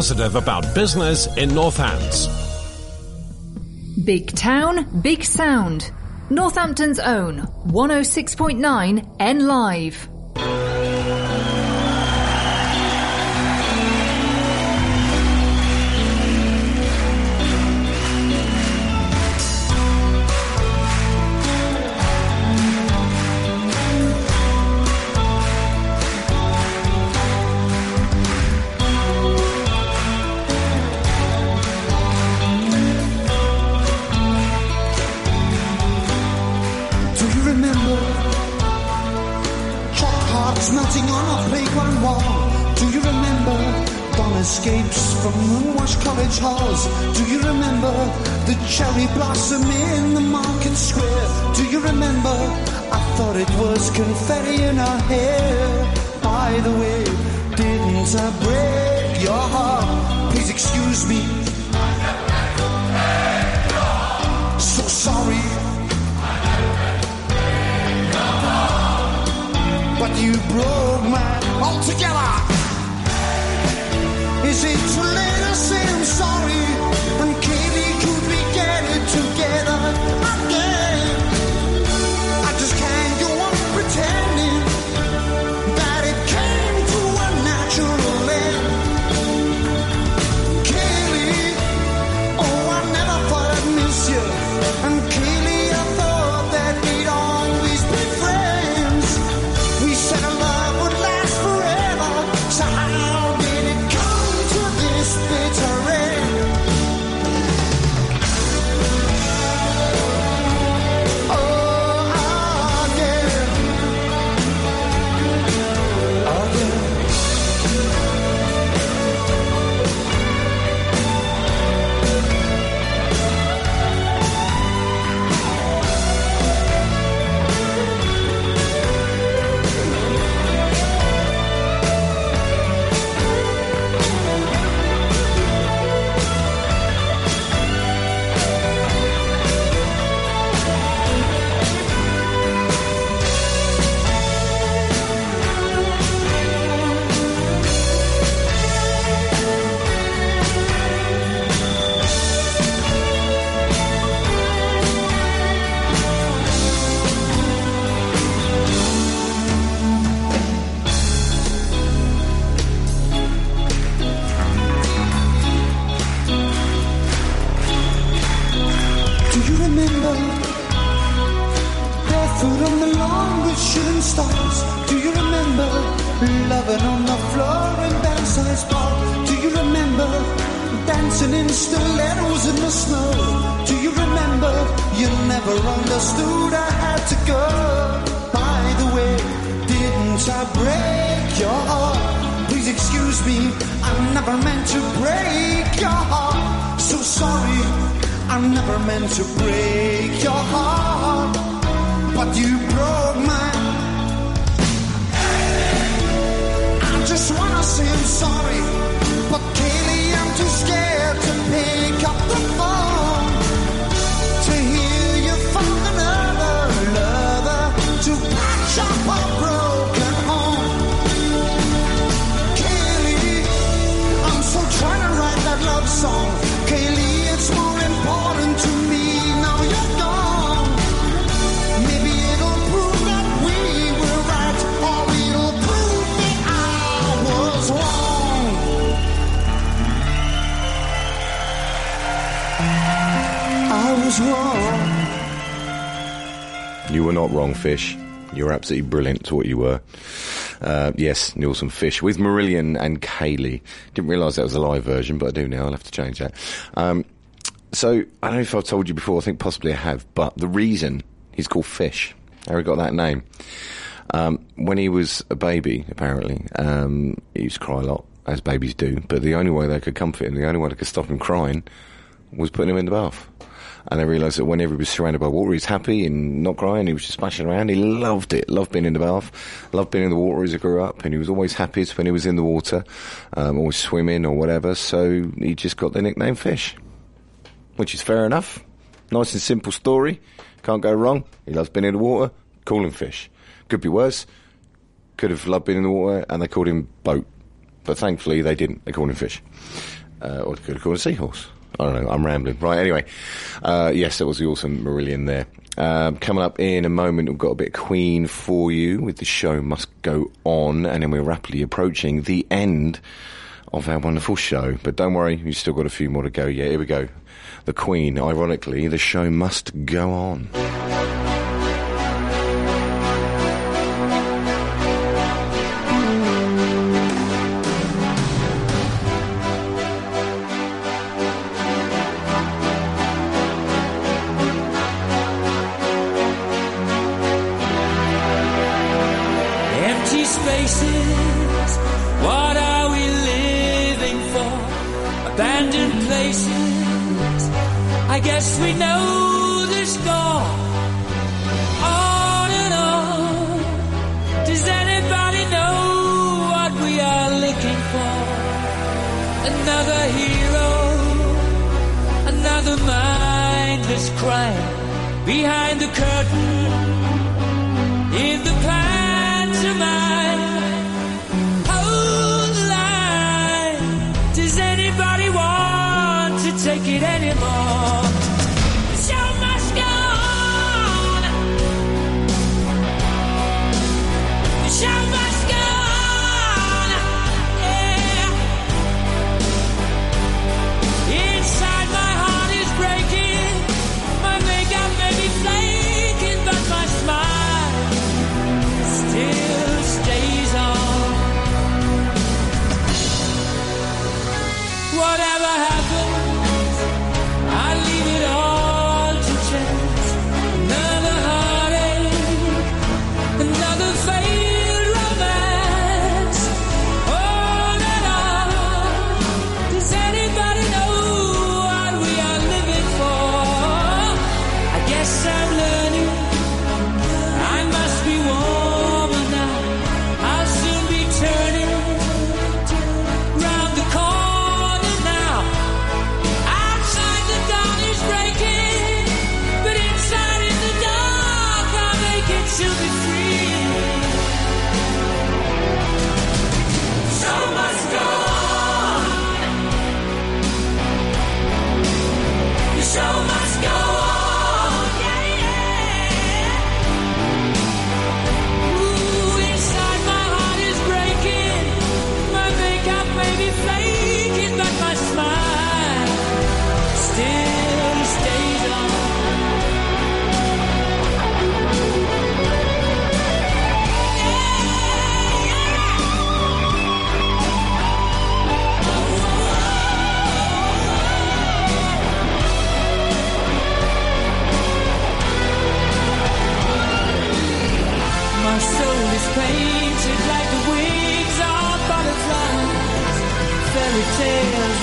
Positive about business in Northants. Big Town, Big Sound. Northampton's own one oh six point nine N Live. Cherry blossom in the market square. Do you remember? I thought it was confetti in her hair. By the way, didn't I break your heart? Please excuse me. I never meant to break your heart. So sorry. I never meant to break your heart. But you broke mine altogether. Is it too late to say I'm sorry? And Katie, could we get it together again? I just can't go on pretending that it came to a natural end. Katie, oh, I never thought I'd miss you. And Katie, I thought that we'd always be friends. We said our love would last forever. So how did it come to this bitter end? the snow. Do you remember? You never understood I had to go. By the way, didn't I break your heart? Please excuse me, I never meant to break your heart. So sorry, I never meant to break your heart, but you broke mine. I just wanna say I'm sorry, but Kaylee, I'm too scared to pick up the phone, to hear you from another lover, to patch up a broken home. Kaylee, I'm still trying to write that love song. Kaylee, it's more important to me now you're gone. Maybe it'll prove that we were right, or it'll prove that I was wrong. I was wrong. You were not wrong, Fish. You were absolutely brilliant to what you were. Uh, yes, Nielsen Fish with Marillion and Kaylee. Didn't realise that was a live version, but I do now. I'll have to change that. Um, So, I don't know if I've told you before, I think possibly I have, but the reason he's called Fish, Harry got that name. Um, when he was a baby, apparently, um, he used to cry a lot, as babies do, but the only way they could comfort him, the only way they could stop him crying, was putting him in the bath. And they realised that whenever he was surrounded by water, he was happy and not crying, he was just splashing around, he loved it, loved being in the bath, loved being in the water as he grew up, and he was always happiest when he was in the water, um, always swimming or whatever, so he just got the nickname Fish. Which is fair enough. Nice and simple story. Can't go wrong. He loves being in the water. Call him Fish. Could be worse. Could have loved being in the water and they called him Boat. But thankfully they didn't. They called him Fish. Uh, or they could have called him Seahorse. I don't know. I'm rambling. Right, anyway. Uh, yes, that was the awesome Marillion there. Um, coming up in a moment, we've got a bit of Queen for you with The Show Must Go On. And then we're rapidly approaching the end of our wonderful show. But don't worry, you've still got a few more to go. Yeah, here we go. The Queen, ironically, The Show Must Go On. Empty spaces, what are we living for? Abandoned places, I guess we know the score. On and on. Does anybody know what we are looking for? Another hero, another mindless crime. Behind the curtain, in the pantomime. Hold the line. Does anybody want to take it anymore? Inside my heart is breaking, my makeup may be flaking, but my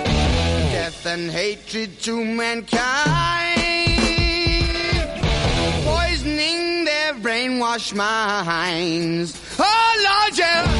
Death and hatred to mankind, poisoning their brainwashed minds. Oh, Lord, yeah.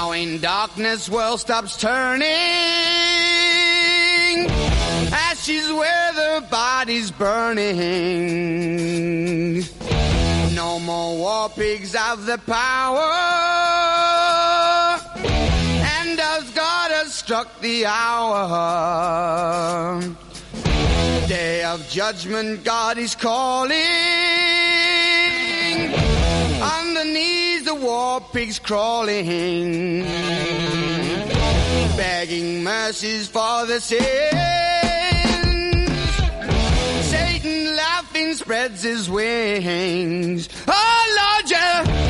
Now in darkness, world stops turning ashes where the body's burning. No more war pigs have the power, and as God has struck the hour, day of judgment God is calling, on the knees the war pigs crawling, begging mercies for the sins. Satan laughing spreads his wings. Oh Lord, yeah.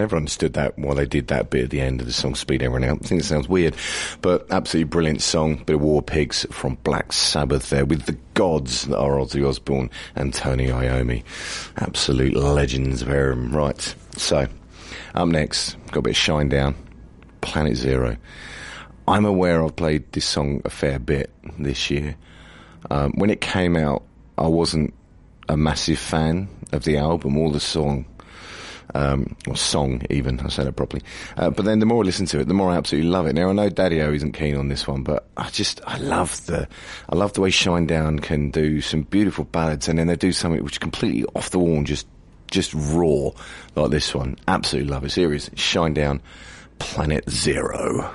Never understood that why they did that bit at the end of the song Speed Everyone Out. I think it sounds weird, but absolutely brilliant song. Bit of War Pigs from Black Sabbath there with the gods that are Ozzy Osbourne and Tony Iommi. Absolute legends of Erin. Right, so up next, got a bit of Shinedown, Planet Zero. I'm aware I've played this song a fair bit this year. Um, when it came out, I wasn't a massive fan of the album or the song. Um, or song even, I said it properly, uh, but then the more I listen to it, the more I absolutely love it. Now I know Daddy-O isn't keen on this one, but I just I love the I love the way Shinedown can do some beautiful ballads, and then they do something which is completely off the wall and just just raw like this one. Absolutely love it. Here is Shinedown, Planet Zero.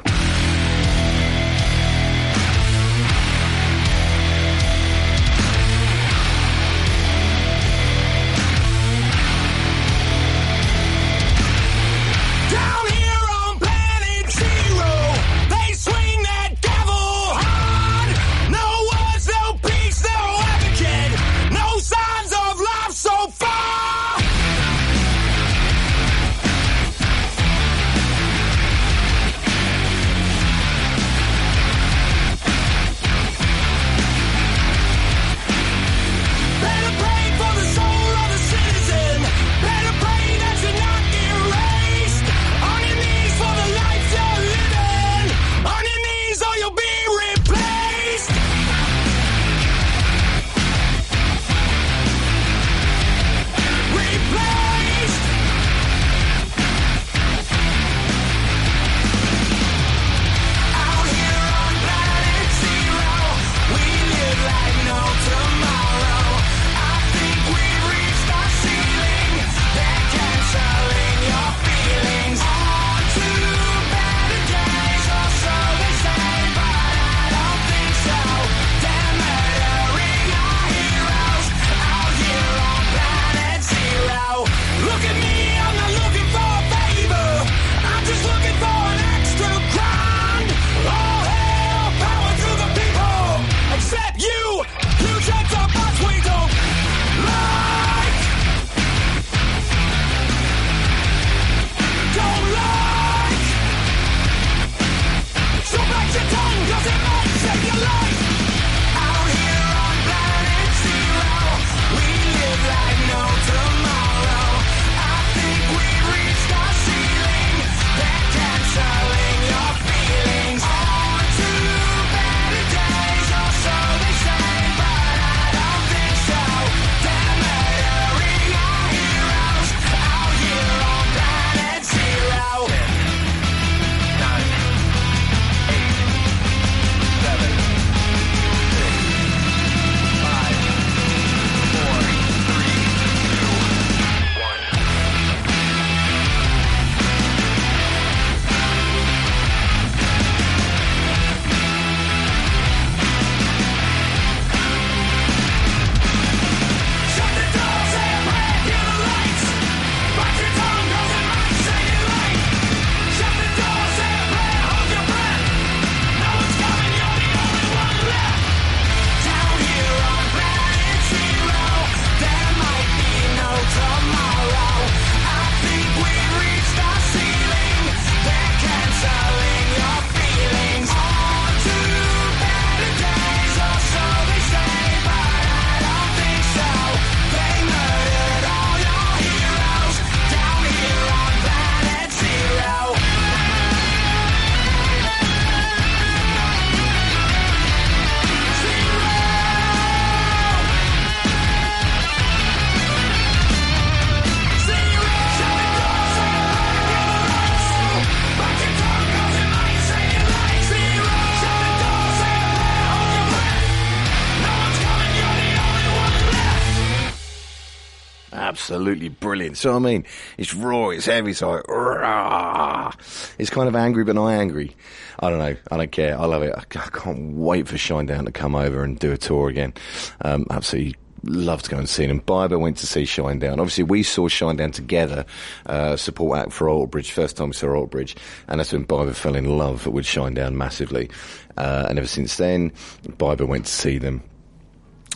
absolutely brilliant. So I mean, it's raw, it's heavy, it's like, rah. It's kind of angry but not angry. I don't know, I don't care, I love it. I can't wait for Shinedown to come over and do a tour again. Um, absolutely love to go and see them. Biber went to see Shinedown. Obviously, we saw Shinedown together, uh, support act for Alter Bridge. First time we saw Alter Bridge, and that's when Biber fell in love with Shinedown massively. Uh, and ever since then, Biber went to see them.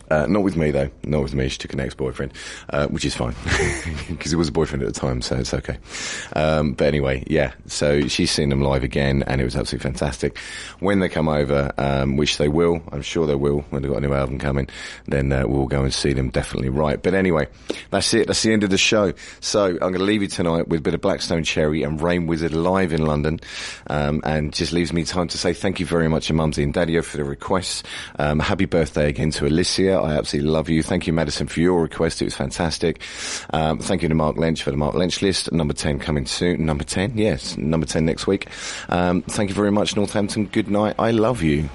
Uh, not with me, though. Not with me. She took an ex-boyfriend, uh, which is fine, because it was a boyfriend at the time, so it's okay. Um, but anyway, yeah, so she's seen them live again, and it was absolutely fantastic. When they come over, um, which they will, I'm sure they will, when they've got a new album coming, then uh, we'll go and see them, definitely right. But anyway, that's it. That's the end of the show. So I'm going to leave you tonight with a bit of Blackstone Cherry and Rain Wizard live in London, um, and just leaves me time to say thank you very much to Mumsy and Daddy-O for the requests. Um, happy birthday again to Alicia. I absolutely love you. Thank you, Madison, for your request. It was fantastic. Um, thank you to Mark Lynch for the Mark Lynch list. Number ten coming soon. Number ten, yes. Number ten next week. Um, thank you very much, Northampton. Good night. I love you.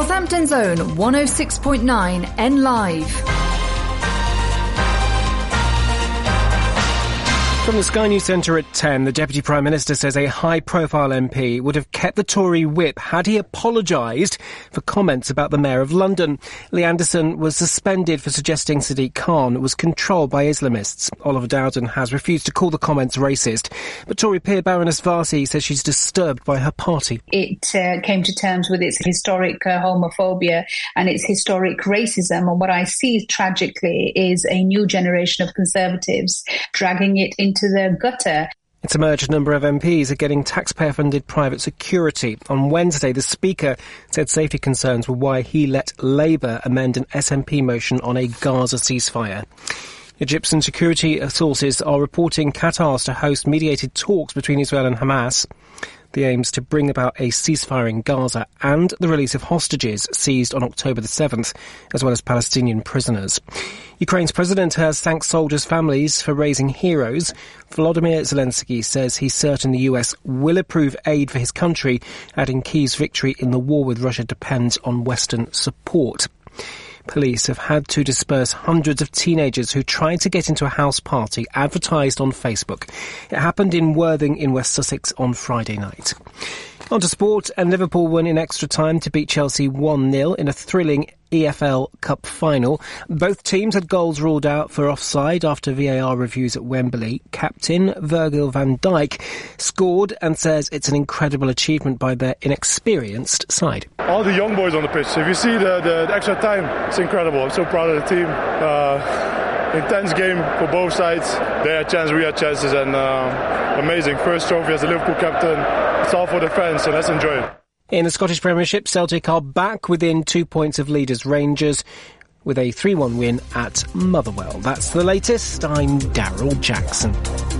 Northampton's own one oh six point nine N Live. From the Sky News Centre at ten, the Deputy Prime Minister says a high-profile M P would have kept the Tory whip had he apologised for comments about the Mayor of London. Lee Anderson was suspended for suggesting Sadiq Khan was controlled by Islamists. Oliver Dowden has refused to call the comments racist, but Tory peer Baroness Varsi says she's disturbed by her party. It uh, came to terms with its historic uh, homophobia and its historic racism, and what I see, tragically, is a new generation of Conservatives dragging it into to the gutter. It's emerged a number of M Ps are getting taxpayer-funded private security. On Wednesday, the Speaker said safety concerns were why he let Labour amend an S N P motion on a Gaza ceasefire. Egyptian security sources are reporting Qatar's to host mediated talks between Israel and Hamas. The aims to bring about a ceasefire in Gaza and the release of hostages seized on October the seventh, as well as Palestinian prisoners. Ukraine's president has thanked soldiers' families for raising heroes. Volodymyr Zelensky says he's certain the U S will approve aid for his country, adding Kyiv's victory in the war with Russia depends on Western support. Police have had to disperse hundreds of teenagers who tried to get into a house party advertised on Facebook. It happened in Worthing in West Sussex on Friday night. On to sport, and Liverpool won in extra time to beat Chelsea one nil in a thrilling E F L Cup final. Both teams had goals ruled out for offside after V A R reviews at Wembley. Captain Virgil van Dijk scored and says it's an incredible achievement by their inexperienced side. All the young boys on the pitch, if you see the, the, the extra time, it's incredible. I'm so proud of the team. Uh, intense game for both sides. They had chances, we had chances, and uh, amazing. First trophy as the Liverpool captain. It's all for the fans, so let's enjoy it. In the Scottish Premiership, Celtic are back within two points of leaders Rangers with a three one win at Motherwell. That's the latest. I'm Daryl Jackson.